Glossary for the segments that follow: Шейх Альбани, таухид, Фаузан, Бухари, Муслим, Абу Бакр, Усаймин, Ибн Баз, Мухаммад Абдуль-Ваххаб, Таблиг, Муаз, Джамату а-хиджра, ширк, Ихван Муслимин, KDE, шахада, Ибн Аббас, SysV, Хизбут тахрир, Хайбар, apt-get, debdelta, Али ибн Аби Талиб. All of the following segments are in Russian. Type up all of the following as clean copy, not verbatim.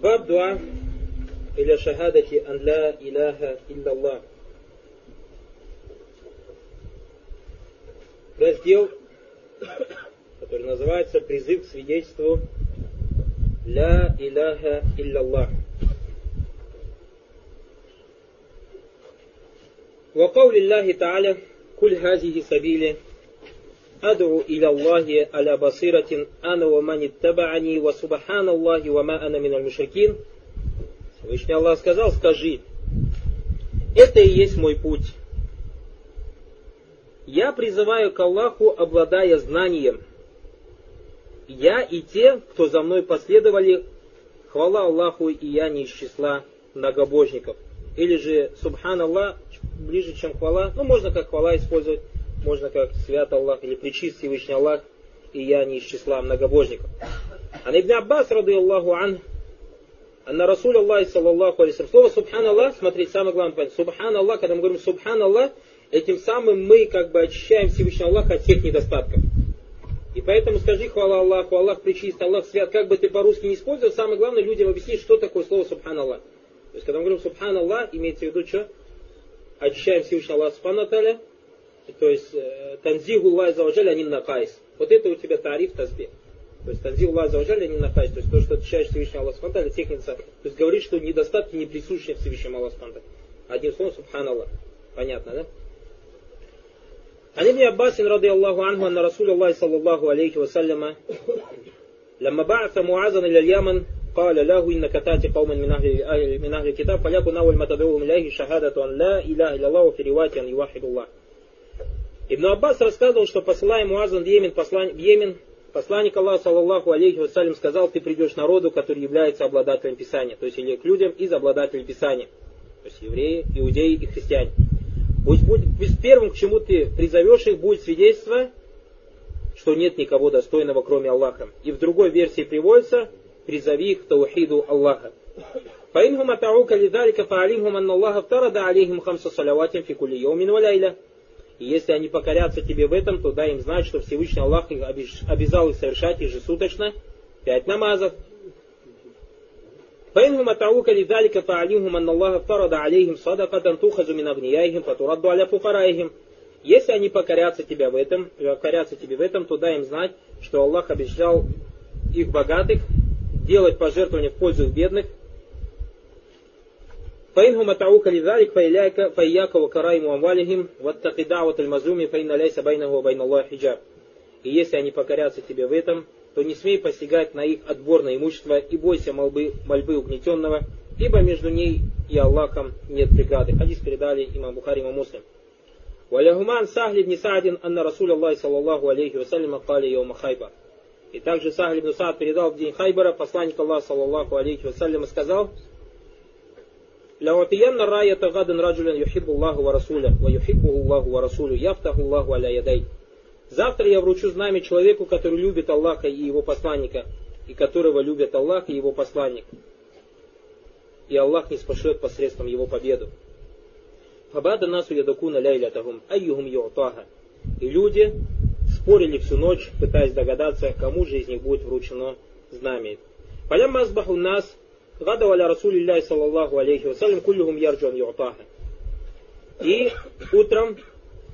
Баб дуа иля шахадати ан ла илаха илляллах. Раздел, который называется «Призыв к свидетельству ля иляха илляллах». وقول الله تعالى كل هذه سبيلي أدعو إلى الله على بصيرة أنا ومن اتبعني وسبحان الله وما أنا من المشركين. Всевышний Аллах сказал: скажи, это и есть мой путь. Я призываю к Аллаху, обладая знанием. Я и те, кто за мной последовали, хвала Аллаху, и я не из числа многобожников. Или же «Субхан Аллах» ближе, чем «Хвала». Ну, можно как «Хвала» использовать, можно как «Свят Аллах» или «Пречист Всевышний Аллах», и я не из числа многобожников. А Ибн Аббас, рады Аллаху ан, на Расуль Аллах, саллаллаху алейсалям, слово «Субхан Аллах», смотрите, самое главное понять, «Субхан Аллах», когда мы говорим «Субхан Аллах», этим самым мы как бы очищаем Всевышний Аллах от всех недостатков. И поэтому скажи «Хвала Аллаху», «Аллах пречист», «Аллах свят», как бы ты по-русски не использовал, самое главное людям объяснить, что такое слово «Субхан Аллах». То есть, когда мы говорим «Субхан Аллах», имеется в виду, что очищаем Всевышний Аллах Субхану Аталя, то есть «Танзигу Аллах Заваджаль Анин Накайс». Вот это у тебя тариф Тазбе. То есть «Танзигу Аллах Заваджаль Анин Накайс». То есть то, что очищаешь Всевышний Аллах Субхану Аталя, техница. То есть говорит, что недостатки не присущи Всевышнему Аллаху Субхану Аталя. Одним словом «Субхан Аллах». Понятно, да? Ибн Аббас, рады Аллаху анху, анна Расуль Аллах, саллаллаху алейхи вассаляма, «Лямма ба'аса Муазан иля Льяман, قال له إنك تأتي قوما من أهل الكتاب فليكن أول ما تدعوهم إليه شهادة أن لا إله إلا الله وفي رواية أن يوحد الله». Ибн Аббас рассказывал, что посылая Муазан в Йемен, посланник Аллаха, саллаллаху алейхи вассалям, сказал: ты придешь народу, который является обладателем Писания, то есть или к людям из обладателей Писания, то есть евреи, иудеи и христиане. Пусть первым, к чему ты призовешь их, будет свидетельство, что нет никого достойного, кроме Аллаха. И в другой версии приводится: призови их к таухиду Аллаха. «Фаинхум атаука лидалика фаалимхум анна Аллаха втарада алейхим хамса салаватим фикулийоумин валяйля». И если они покорятся тебе в этом, то дай им знать, что Всевышний Аллах их обязал их совершать ежесуточно 5 намазов. «Фаинхум атаука лидалика фаалимхум анна Аллаха втарада алейхим садакатан тухазу мин агнияихим фатурадду аля фукараихим». Если они покорятся тебе в этом, то дай им знать, что Аллах обещал их богатых делать пожертвования в пользу бедных. «Фаинхум атаука лидалик файяка вакарайму амвалихим ваттаки да'ват аль-мазуми фаинна ляйса байнаху вабайна Аллахи хиджаб». И если они покорятся тебе в этом, то не смей посягать на их отборное имущество и бойся мольбы угнетенного, ибо между ней и Аллахом нет преграды. Хадис передали имам Бухари, имам Муслим. «Валяхуман Сахл ибн Саадин анна Расуль Аллах, саллаллаху алейхи вассаляма, кали яума хайба». И также Сахл ибн Саад передал в день Хайбара, посланник Аллаха, саллаллаху алейхи вассаляма, сказал: «Лаутиянна раята гадан раджулян юхиббу Аллаху ва Расуля, ва юхиббу Аллаху ва Расулю, яфтаху Аллаху аля ядай». Завтра я вручу знамя человеку, который любит Аллаха и его посланника, и которого любят Аллах и его посланник. И Аллах не спасет посредством его победу. «Фабада насу ядакуна ляйлятахум, айюхум юатаха». И люди спорили всю ночь, пытаясь догадаться, кому же из них будет вручено знамя. «Палямма азбаху нас, гадава ля Расулилляхи саллаллаху алейхи вассалям, куллюхум ярджуан юатаха». И утром,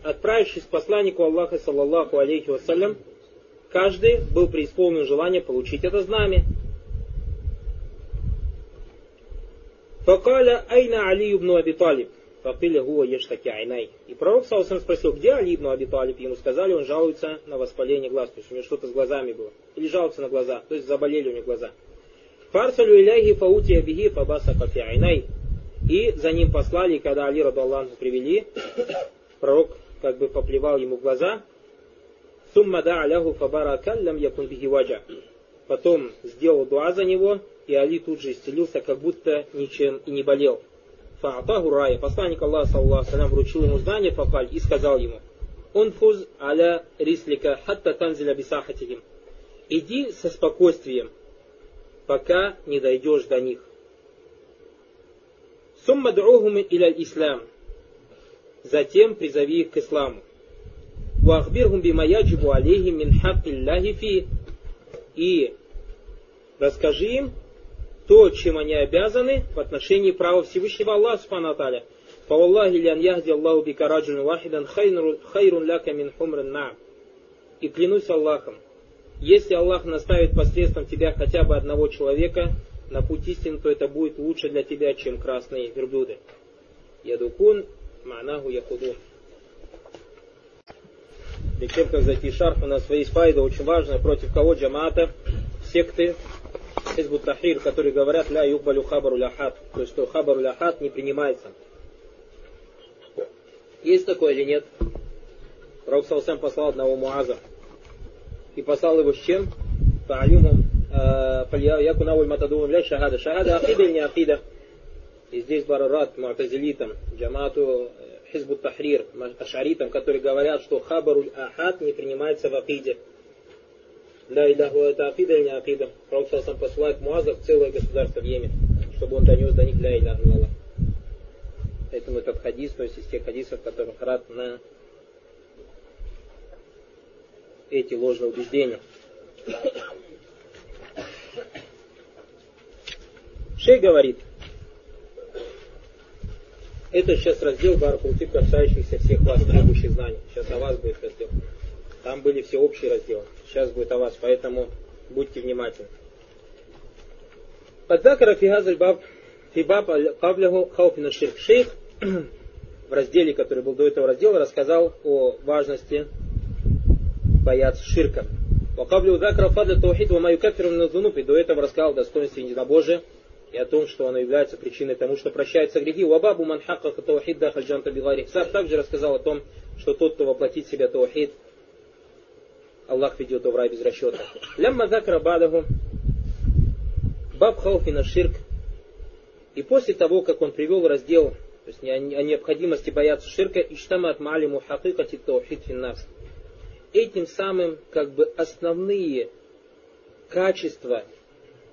отправившись к посланнику Аллаха, саллаллаху алейхи вассалям, каждый был преисполнен желания получить это знамя. «Факаля айна Али ибн Аби Талиб». И пророк саллаллаху алейхи ва саллям спросил: где Али ибн Аби Талиб? Ему сказали: он жалуется на воспаление глаз. То есть у него что-то с глазами было. Или жалуется на глаза. То есть заболели у него глаза. И за ним послали, и когда Али радаллаху анху привели, пророк как бы поплевал ему в глаза. Потом сделал дуа за него, и Али тут же исцелился, как будто ничем и не болел. Посланник Аллаха, саллаллаху алейхи ва саллям, вручил ему знание факаль и сказал ему: «Унфуз аля рислика хатта танзиля бисахатихим». Иди со спокойствием, пока не дойдешь до них. «Сумма д'ухум иля ислам». Затем призови их к исламу. «Вахбирхум бимаяджибу алейхим мин хаккилляхи фи». И расскажи им то, чем они обязаны в отношении права Всевышнего Аллаха Субхана ва Тааля. Фаваллахи лян яхди Аллаху бика раджулин вахидан хайрун ляка мин хумрин наам. И клянусь Аллахом, если Аллах наставит посредством тебя хотя бы одного человека на путь истины, то это будет лучше для тебя, чем красные верблюды. Ядукун маанаху якудун. Перед тем, как зайти в шарф, у нас есть файда очень важная, против кого джамаата, секты, хизбут тахрир, которые говорят ля юкбалю хабару ля хат, то есть что хабару ля хат не принимается. Есть такое или нет? Пророк саллаллаху алейхи ва саллям послал одного Муаза. И послал его с чем? Та'алюмум якунавуль матадумум ля шахада. Шахада ахида или не ахида? И здесь барарат, муатазилитам, джамаату хизбут тахрир, ашаритам, которые говорят, что хабаруль ахад не принимается в ахиде. Да, и да, это ахида или не ахида? Пророк саллаллаху алейхи ва саллям посылает Муаза в целое государство в Йемен, чтобы он донес до них ля иляха илля. Поэтому этот хадис, то есть из тех хадисов, которые рад на эти ложные убеждения. Шейх говорит, это сейчас раздел баракаллаху фик, касающийся всех вас требующих знаний. Сейчас о вас будет раздел. Там были все общие разделы. Сейчас будет о вас, поэтому будьте внимательны. Подзакара фигазаль баб фибаб кавляху хауфина ширк. Шейх в разделе, который был до этого раздела, рассказал о важности бояться ширка. До этого рассказал о достоинстве единобожия и о том, что оно является причиной тому, что прощаются грехи. Также рассказал о том, что тот, кто воплотит в себя таухид, Аллах ведет его в рай без расчета. И после того, как он привел раздел, то есть о необходимости бояться ширка, этим самым как бы основные качества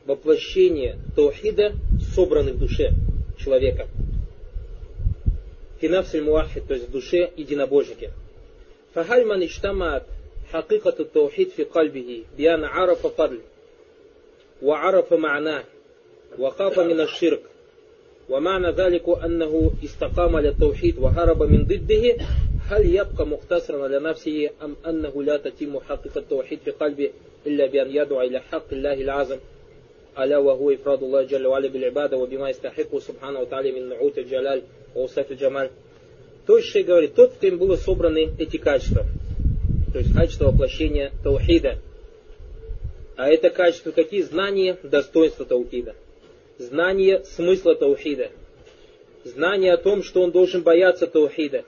воплощения таухида собраны в душе человека. Финафсиль муахид, то есть в душе единобожники. Фахальман иштамаат хакикату таухид фи кальбихи биана арафа падль ва арафа маана ва хафа мина ширк ва маана залику аннаху истакама ля таухид ва хараба мин диддихи. То есть Шейх говорит, тот, в кем были собраны эти качества, то есть качество воплощения таухида. А это качество какие? Знание достоинства таухида, знание смысла таухида, знание о том, что он должен бояться таухида.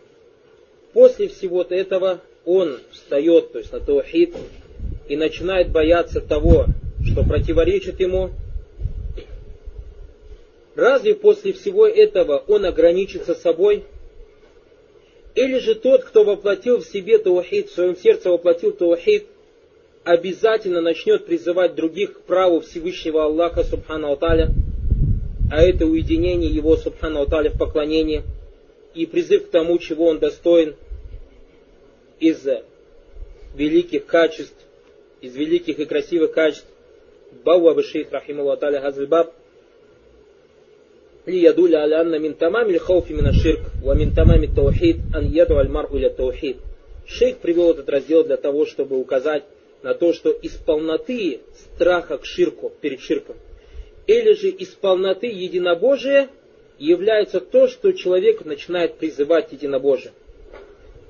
После всего этого он встает, то есть на таухид, и начинает бояться того, что противоречит ему. Разве после всего этого он ограничится собой? Или же тот, кто воплотил в себе таухид, в своем сердце воплотил таухид, обязательно начнет призывать других к праву Всевышнего Аллаха Субхана ва Тааля, а это уединение его Субхана ва Тааля в поклонении и призыв к тому, чего он достоин из великих качеств, из великих и красивых качеств. Бауа Шейх рахимахуллаху тааля хазаль баб ли ядуль аля анна мин тамами лхауфи мина ширк ва мин тамами таухид ан яду аль мару ля таухид. Шейх привел этот раздел для того, чтобы указать на то, что из полноты страха к ширку, перед ширком, или же из полноты единобожия является то, что человек начинает призывать единобожие.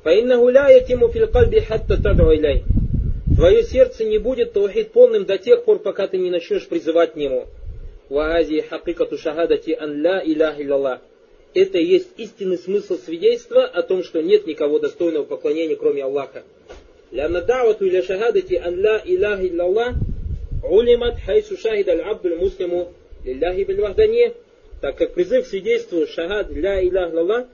Твое сердце не будет таухид полным до тех пор, пока ты не начнешь призывать к нему. Это и есть истинный смысл свидетельства о том, что нет никого достойного поклонения, кроме Аллаха. Так как призыв к свидетельству шахад ля илляха илля, то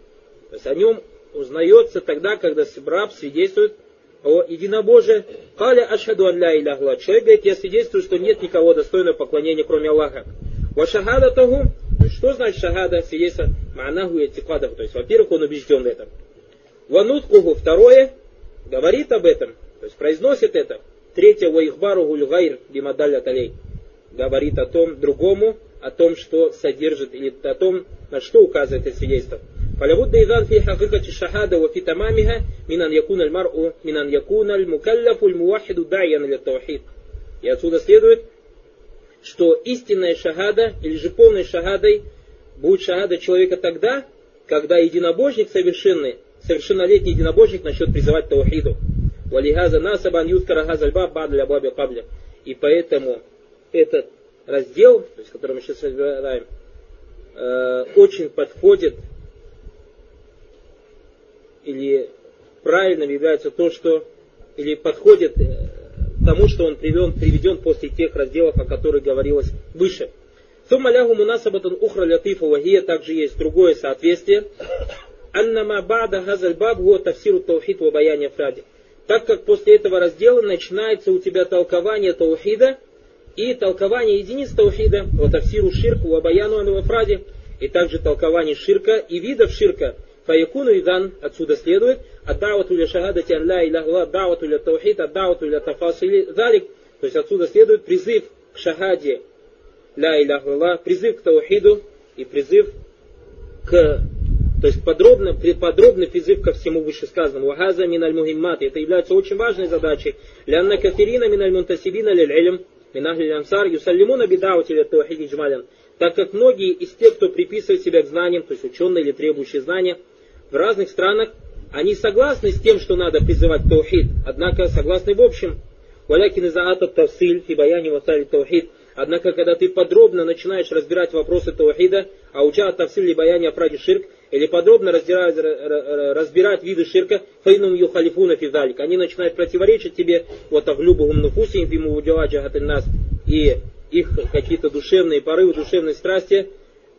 есть о нем узнается тогда, когда раб свидетельствует о единобожии. Каля ашхаду ан ля илляха илля. Человек говорит, я свидетельствую, что нет никого достойного поклонения, кроме Аллаха. Ва шахада таху, что значит шахада, свидетельство? Маанаху итикадаху, то есть, во-первых, он убежден в этом. Ва нуткуху, второе, говорит об этом, то есть произносит это. Третье, ва ихбаруху ль гайр бимадалля талей, говорит о том другому, о том, что содержит, или о том, на что указывает это свидетельство. فَلَوُدَّ إِذَانْ فِي حَقِيقَةِ الشَّهَادَةِ وَفِي تَمَامِهَا مِنْ أَنْ يَكُونَ الْمَرْءُ مِنْ أَنْ يَكُونَ الْمُكَلَّفُ الْمُوَحِّدُ دَاعِيًا لِلتَّوْحِيدِ. И отсюда следует, что истинная шахада, или же полной шахадой, будет шахада человека тогда, когда единобожник совершенный, совершеннолетний единобожник начнет призывать к таухиду. И поэтому этот раздел, с которым мы сейчас разбираем, очень подходит, или правильным является то, что, или подходит тому, что он приведен после тех разделов, о которых говорилось выше. Также есть другое соответствие. Так как после этого раздела начинается у тебя толкование таухида и толкование единиц таухида, и также толкование ширка и видов ширка. Отсюда следует, то есть отсюда следует призыв к шахаде ла иляха, призыв к таухиду и призыв к, то есть подробный призыв ко всему вышесказанному. Это является очень важной задачей. Так как многие из тех, кто приписывает себя к знаниям, то есть ученые или требующие знания, в разных странах, они согласны с тем, что надо призывать к таухид, однако согласны в общем. Однако, когда ты подробно начинаешь разбирать вопросы таухида, а уча тавсиль ли баяни афради ширк, или подробно разбирать виды ширка, фаинум юхалифуна фидалик, они начинают противоречить тебе, вот авлюбухум нуфусим бимувудиладжа хатиннас, и их какие-то душевные порывы, душевные страсти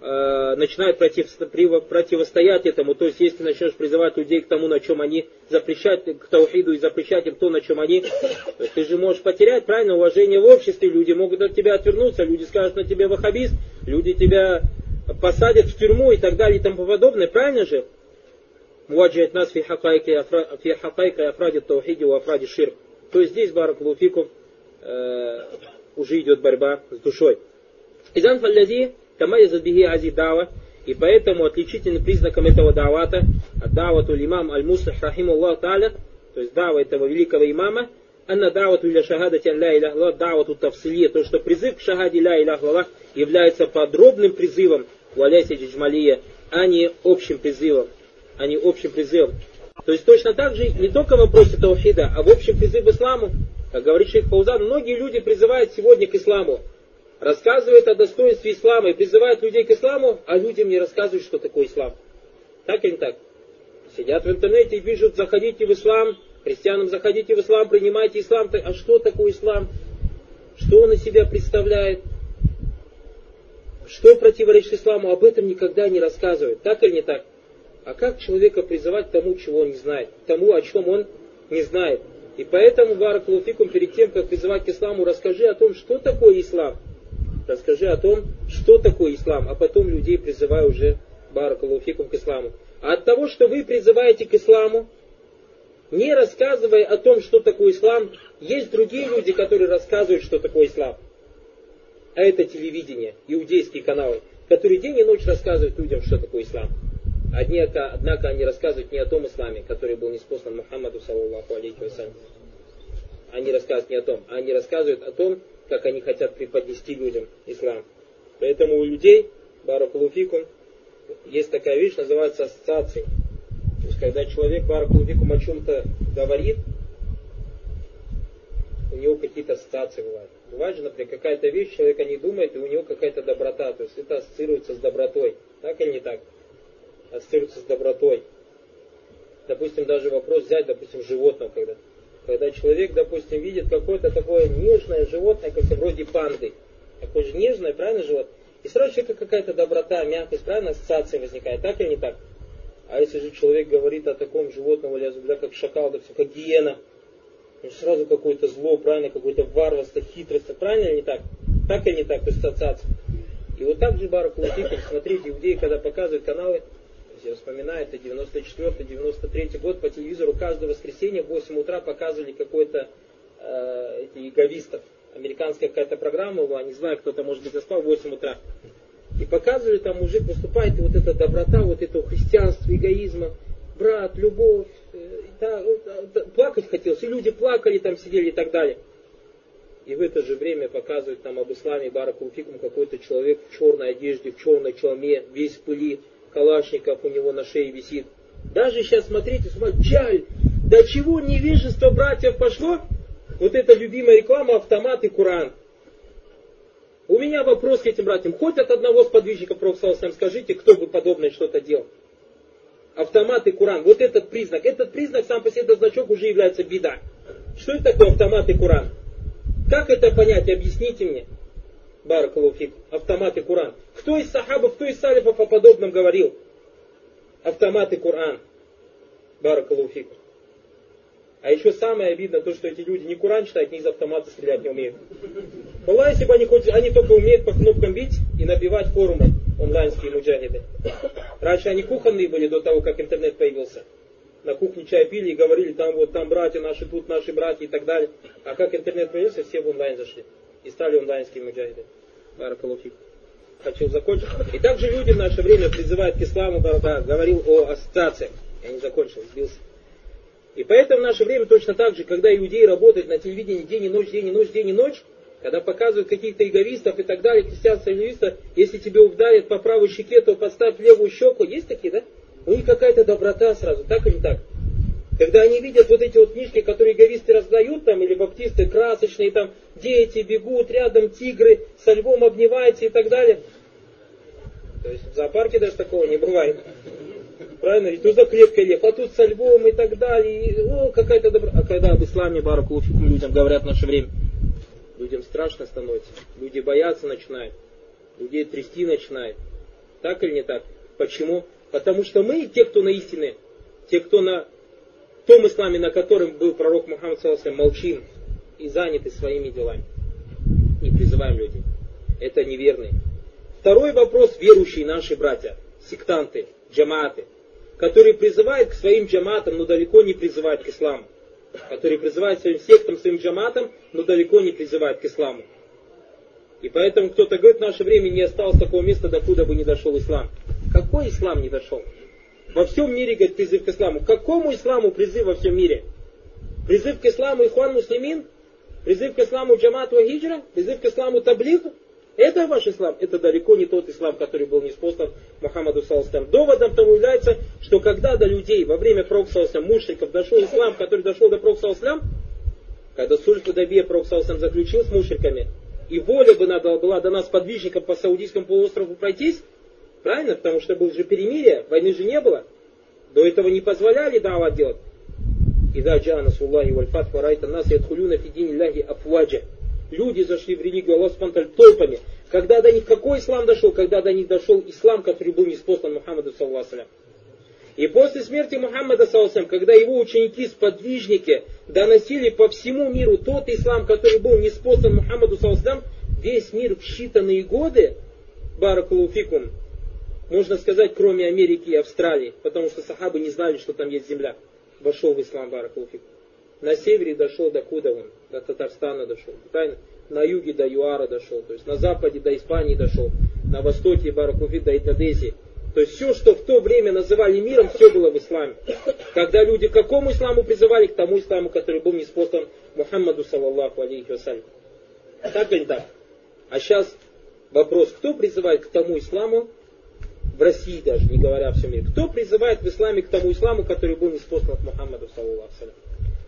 начинают противостоять этому. То есть, если ты начнешь призывать людей к тому, на чем они запрещают, к таухиду, и запрещать им то, на чем они, то ты же можешь потерять, правильно, уважение в обществе, люди могут от тебя отвернуться, люди скажут на тебя ваххабист, люди тебя посадят в тюрьму и так далее и тому подобное, правильно же? Муаджиат нас фи хакайка афради таухиди у афради ширк. То есть здесь, баракаллаху фикум, уже идет борьба с душой. Изан фаллази тамайзат бихи ази дава, и поэтому отличительным признаком этого давата, давату имам аль-Муслих рахимуллах тааля, то есть дава этого великого имама, анна давату ля шахадати ля иляхлах, давату тавсилия, то что призыв к шахаде ля иляхлах является подробным призывом валяйся джиджмалия, а не общим призывом, То есть точно так же не только в вопросе таухида, а в общем призыв к исламу. Как говорит шейх Фаузан, многие люди призывают сегодня к исламу, рассказывают о достоинстве ислама и призывают людей к исламу, а людям не рассказывают, что такое ислам. Так или не так? Сидят в интернете и пишут, заходите в ислам, христианам заходите в ислам, принимайте ислам. А что такое ислам? Что он из себя представляет? Что противоречит исламу? Об этом никогда не рассказывают. Так или не так? А как человека призывать к тому, чего он не знает? К тому, о чем он не знает? И поэтому, баракаллаху фикум, перед тем, как призывать к исламу, расскажи о том, что такое ислам. Расскажи о том, что такое ислам, а потом людей призывай уже, баракаллаху фикум, к исламу. А от того, что вы призываете к исламу, не рассказывая о том, что такое ислам, есть другие люди, которые рассказывают, что такое ислам. А это телевидение, иудейские каналы, которые день и ночь рассказывают людям, что такое ислам. Однако они рассказывают не о том исламе, который был ниспослан Мухаммаду, саллаллаху алейхи ва саллям. Они рассказывают не о том, они рассказывают о том, как они хотят преподнести людям ислам. Поэтому у людей, баракаллаху фикум, есть такая вещь, называется ассоциации. То есть, когда человек, баракаллаху фикум, о чем-то говорит, у него какие-то ассоциации бывают. Бывает же, например, какая-то вещь, человек о ней думает, и у него какая-то доброта, то есть это ассоциируется с добротой. Так или не так? Ассоциируется с добротой. Допустим, даже вопрос взять, допустим, животного, когда человек, допустим, видит какое-то такое нежное животное, как вроде панды, такое же нежное, правильно, животное, и сразу человека какая-то доброта, мягкость, правильно, ассоциация возникает, так или не так? А если же человек говорит о таком животном, как шакал, как гиена, сразу какое-то зло, правильно, какое-то варварство, хитрость, правильно или не так? Так или не так, то есть ассоциация. И вот так же, баракаллаху фикум, смотрите, иудеи, когда показывают каналы, я вспоминаю, это 94-93 год, по телевизору каждое воскресенье в 8 утра показывали какой-то эти иговистов. американская какая-то программа была, не знаю, кто-то, может быть, заспал в 8 утра. И показывали, там мужик выступает, и вот эта доброта, вот это христианство, эгоизма, брат, любовь, плакать хотелось, и люди плакали, там сидели и так далее. И в это же время показывают там об исламе, баракулуфикум, какой-то человек в черной одежде, в черной чалме, весь в пыли, калашников у него на шее висит. Даже сейчас, смотрите, жаль, до чего невежество братьев пошло? Вот эта любимая реклама, автомат и Коран. У меня вопрос к этим братьям. Хоть от одного сподвижника Пророка скажите, кто бы подобное что-то делал. Автомат и Коран. Вот этот признак сам по себе, этот значок уже является беда. Что это такое автомат и Коран? Как это понять? Объясните мне. Баракаллаху фик. Автомат и Коран. Кто из сахабов, кто из салифов о подобном говорил? Автомат и Коран. Баракаллаху фик. А еще самое обидно то, что эти люди ни Коран читают, ни из автомата стрелять не умеют. Аллах, если бы они хоть... Они только умеют по кнопкам бить и набивать форумы онлайнские муджахиды. Раньше они кухонные были до того, как интернет появился. На кухне чай пили и говорили, там вот там братья наши, тут наши братья и так далее. А как интернет появился, все в онлайн зашли. И стали онлайнские муджахиды. Баракаллаху фик. Хочу закончить. И также люди в наше время призывают к исламу, говорил о ассоциациях. Я не закончил, сбился. И поэтому в наше время точно так же, когда иудеи работают на телевидении день и ночь, день и ночь, день и ночь, когда показывают каких-то эговистов и так далее, христианство эговистов, если тебе ударят по правой щеке, то подставь левую щеку. Есть такие, да? У них какая-то доброта сразу, так или так? Когда они видят вот эти вот книжки, которые эговисты раздают, там, или баптисты красочные, там, дети бегут, рядом тигры, со львом обнимаются и так далее. То есть в зоопарке даже такого не бывает. Правильно? И тут за крепкой лев, а тут со львом и так далее. И, о, какая-то добра... А когда об исламе, баракаллаху фикум, людям говорят в наше время, людям страшно становится. Люди бояться начинают. Людей трясти начинают. Так или не так? Почему? Потому что мы, те, кто на истине, те, кто на том исламе, на котором был пророк Мухаммад, молчим и заняты своими делами. Не призываем людей. Это неверные. Второй вопрос, верующие наши братья, сектанты, джамааты, которые призывают к своим джаматам, но далеко не призывают к исламу. Которые призывают к своим сектам, своим джаматам, но далеко не призывают к исламу. И поэтому кто-то говорит, в наше время не осталось такого места, докуда бы не дошел ислам. Какой ислам не дошел? Во всем мире, говорит, призыв к исламу. К какому исламу призыв во всем мире? Призыв к исламу Ихван Муслимин? Призыв к исламу Джамату а-хиджра? Призыв к исламу Таблиг? Это ваш ислам? Это далеко не тот ислам, который был ниспослан Мухаммаду ﷺ. Доводом тому является, что когда до людей во время Пророка ﷺ, мушриков, дошел ислам, который дошел до Пророка ﷺ, когда Сульф-Удабия Пророк ﷺ заключил с мушриками, и воля бы надо была до нас, подвижникам, по Саудийскому полуострову пройтись, правильно? Потому что было же перемирие, войны же не было. До этого не позволяли давать делать. «Иза джаа насруллахи валь фатх ва раайта ан-наса ядхулюна фи диниллахи афваджа». Люди зашли в религию Аллаха спонтанно толпами. Когда до них какой ислам дошел? Когда до них дошел ислам, который был ниспослан Мухаммаду ﷺ. И после смерти Мухаммада ﷺ, когда его ученики, сподвижники, доносили по всему миру тот ислам, который был ниспослан Мухаммаду ﷺ, весь мир в считанные годы, баракаллаху фикум, можно сказать, кроме Америки и Австралии, потому что сахабы не знали, что там есть земля, вошел в ислам, баракаллаху фикум. На севере дошел до куда он? До Татарстана дошел. Правильно? На юге до ЮАРа дошел. То есть на западе до Испании дошел. На востоке баракаллаху до Индонезии. То есть все, что в то время называли миром, все было в исламе. Когда люди к какому исламу призывали? К тому исламу, который был ниспослан Мухаммаду саллаллаху алейхи вассалям. Так или так? А сейчас вопрос, кто призывает к тому исламу, в России даже, не говоря о всем мире, кто призывает в исламе к тому исламу, который был ниспослан Мухаммаду саллаллаху алейхи вассалям?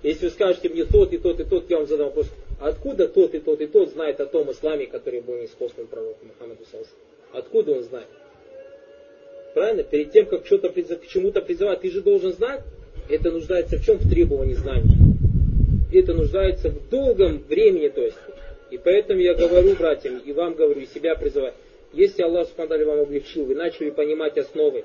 Если вы скажете мне тот и тот и тот, я вам задам вопрос, откуда тот и тот и тот знает о том исламе, который был ниспослан пророком Мухаммаду саллаллаху алейхи вассалям? Откуда он знает? Правильно? Перед тем, как что-то к чему-то призывать, ты же должен знать, это нуждается в чем? В требовании знаний. Это нуждается в долгом времени, то есть. И поэтому я говорю, братьям, и вам говорю, и себя призываю. Если Аллах Субхану вам облегчил, вы начали понимать основы,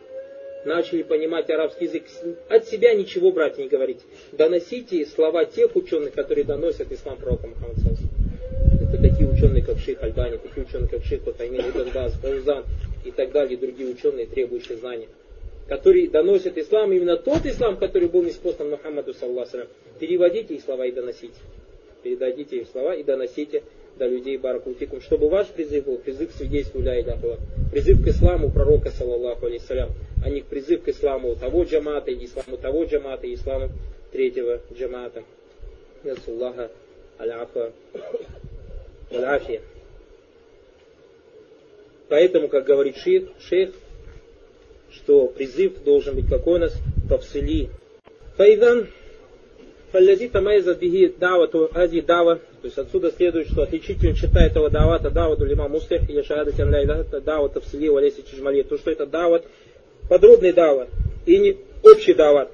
начали понимать арабский язык, от себя ничего, братья, не говорите. Доносите слова тех ученых, которые доносят ислам пророка Мухаммада ﷺ. Это такие ученые, как Шейх Альбани, такие ученые, как Шейх Усаймин, Ибн Баз, Муаз и так далее, другие ученые, требующие знания, которые доносят ислам, именно тот ислам, который был ниспослан Мухаммаду ﷺ. Переводите их слова и доносите. Передадите их слова и доносите до людей, баракулфикум, чтобы ваш призыв был призыв к свидетельству ля иляха илля Аллах, призыв к исламу пророка, саллаллаху алейхиссалям, а не призыв к исламу того джамата, и исламу того джамата, и исламу третьего джамата. Насуллаха аль-афа валь-афия. Поэтому, как говорит шейх, что призыв должен быть какой у нас? Тафсили. Файдан фаллази тамайза бихи давату ази дава. То есть отсюда следует, что отличительная черта этого давата, давату лима муслих, или шаадати ан ля иляха илля Аллах, дават тафсили валейса тажмали. То, что это дават, подробный дават, и не общий дават.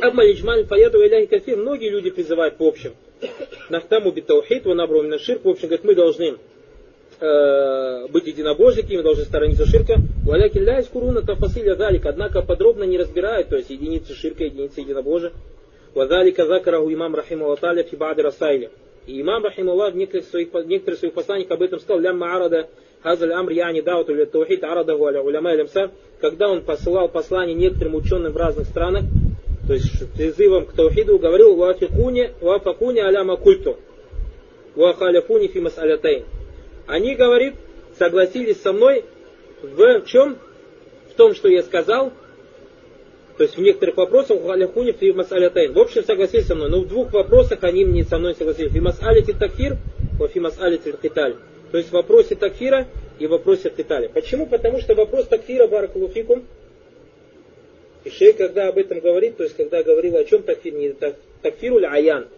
Амма лиджмаль фаяду иляхи кафир. Многие люди призывают в общем. Нахтаму битаухид ва набру мина ширк. В общем, говорит, мы должны быть единобожниками, должны сторониться ширка. Валякин ля искуруна тафасиля залик. Однако подробно не разбирают, то есть единицы ширка, единицы единобожия. Вазалика закараху имам рахим Аллах таля фибаады расайля. И имам рахим Аллах в некоторых своих посланиях об этом сказал. Лямма арада хазаль амр яни дауту ля таухид арадаху аля уляма илямса. Когда он посылал послания некоторым ученым в разных странах, то есть призывом к таухиду, говорил «Вафакуни аляма культу, вахаляфуни фимас алятейн». Они, говорит, согласились со мной в чем? В том, что я сказал, то есть в некоторых вопросах «Вахаляфуни фимас алятейн». В общем, согласились со мной, но в двух вопросах они не со мной согласились. «Фимас алити такфир, ва фимас алити киталь». То есть в вопросе такфира и в вопросе киталя. Почему? Потому что вопрос такфира, баракаллаху фикум, и шейх, когда об этом говорит, то есть, когда говорил о чем такфир, не такфир уль аян,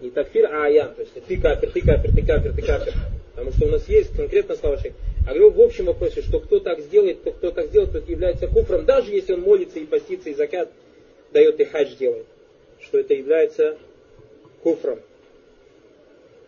не такфир, а аян, то есть, ты кафир, ты кафир, ты кафир, ты кафир, потому что у нас есть конкретно слова шейха. А говорил в общем вопросе, что кто так сделает, тот является куфром, даже если он молится и постится, и закат дает, и хадж делает, что это является куфром.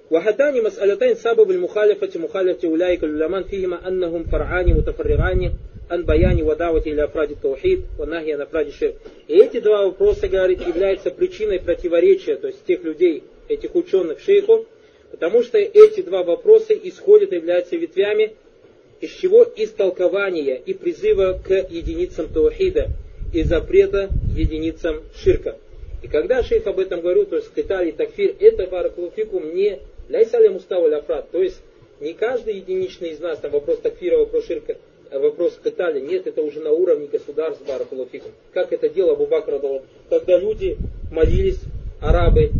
Вахатани мас'алятайн сабабль мухалифати мухалифати уляйка люляман фихима аннахум фар'ани мутафарригани. И эти два вопроса, говорит, являются причиной противоречия, то есть тех людей, этих ученых шейхов, потому что эти два вопроса исходят, являются ветвями, из чего? Из толкования и призыва к единицам таухида и запрета единицам ширка. И когда шейх об этом говорил, то есть киталь и такфир, это баракаллаху фикум не ляйсаля муставаль афрат, то есть не каждый единичный из нас, там вопрос такфира, вопрос ширка, вопрос киталя, нет, это уже на уровне государств, баракаллаху фикум. Как это дело Абу Бакра дал, когда люди молились, арабы,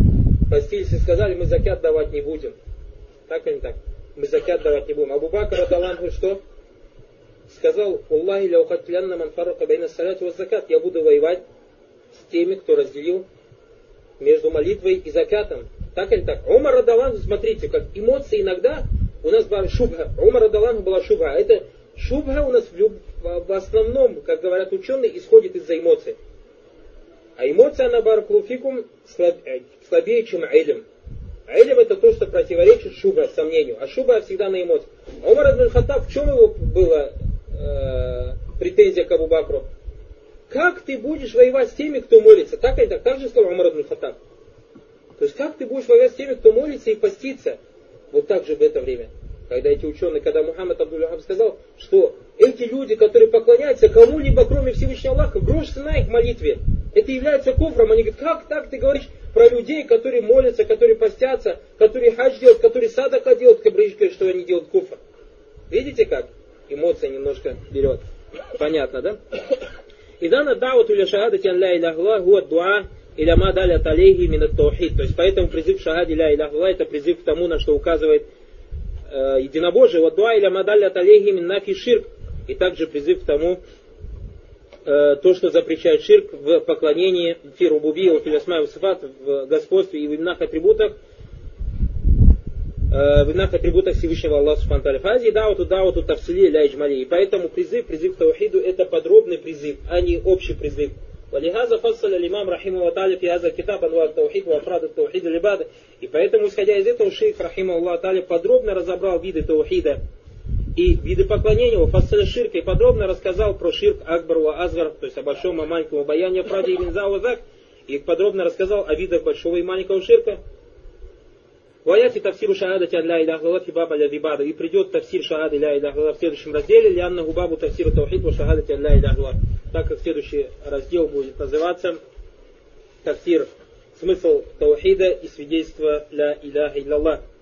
постились и сказали, мы закят давать не будем. Так или не так? Мы закят давать не будем. Абу Бакр дал, что? Сказал, «Уллахи ля ухатлянна манфаррака байна саляти ва закат». Я буду воевать с теми, кто разделил между молитвой и закятом. Так или не так? Умар дал, смотрите, как эмоции иногда у нас была шубха. Умар дал, была шубха. Это шубха у нас в основном, как говорят ученые, исходит из-за эмоций. А эмоция, она баракаллаху фикум, слабее, чем элем. Элем это то, что противоречит шубха, сомнению. А шубха всегда на эмоциях. Умар ибн Хаттаб, в чем его была претензия к Абу Бакру? Как ты будешь воевать с теми, кто молится? Так это, так же слово Умар ибн Хаттаб. То есть, как ты будешь воевать с теми, кто молится и постится? Вот так же в это время. Когда эти ученые, когда Мухаммад Абдуль-Ваххаб сказал, что эти люди, которые поклоняются кому-либо, кроме Всевышнего Аллаха, грош цена их молитве. Это является куфром. Они говорят, как так ты говоришь про людей, которые молятся, которые постятся, которые хадж делают, которые садака делают, что они делают куфр. Видите как? Эмоция немножко берет. Понятно, да? Идана дауту ля шахадати ан ля иляха илля Аллах гуа дуа иля ма далят алейхи минат таухид. То есть поэтому призыв к шахаде ля иляха илля Аллах, это призыв к тому, на что указывает единобожие, вадуа иля мадалля талейхи миннафи ширк, и также призыв к тому, то, что запрещает ширк в поклонении фирубуби, уфилясмай усифат, в господстве и в именах атрибутах, Всевышнего Аллаха Субхану ва Тааля. Фази дауту тафсили ля иджмали. И поэтому призыв к таухиду, это подробный призыв, а не общий призыв. Валихаза фассаля лимам рахима ва тааля фиаза китаб анвар таухид ва афрад таухид либада. И поэтому, исходя из этого, шейх рахима Аллах тааля подробно разобрал виды таухида и виды поклонения, ва фассаля ширка, и подробно рассказал про ширк акбар ва азвар, то есть о большом, о маленьком, о баяне, о праде и минза ва зак, и подробно рассказал о видах большого и маленького ширка. Ваяти тафсиру шаадати ан ля иляха илля Аллах баба ля либада. И придет тафсир шаады ля иляха илля Аллах в следующем разделе, ли аннаху бабу тафсиру таухид ва шаадати ан ля иляха илля Аллах. Так как следующий раздел будет называться «Тафсир. Смысл таухида и свидетельство ля иляха илля Аллах».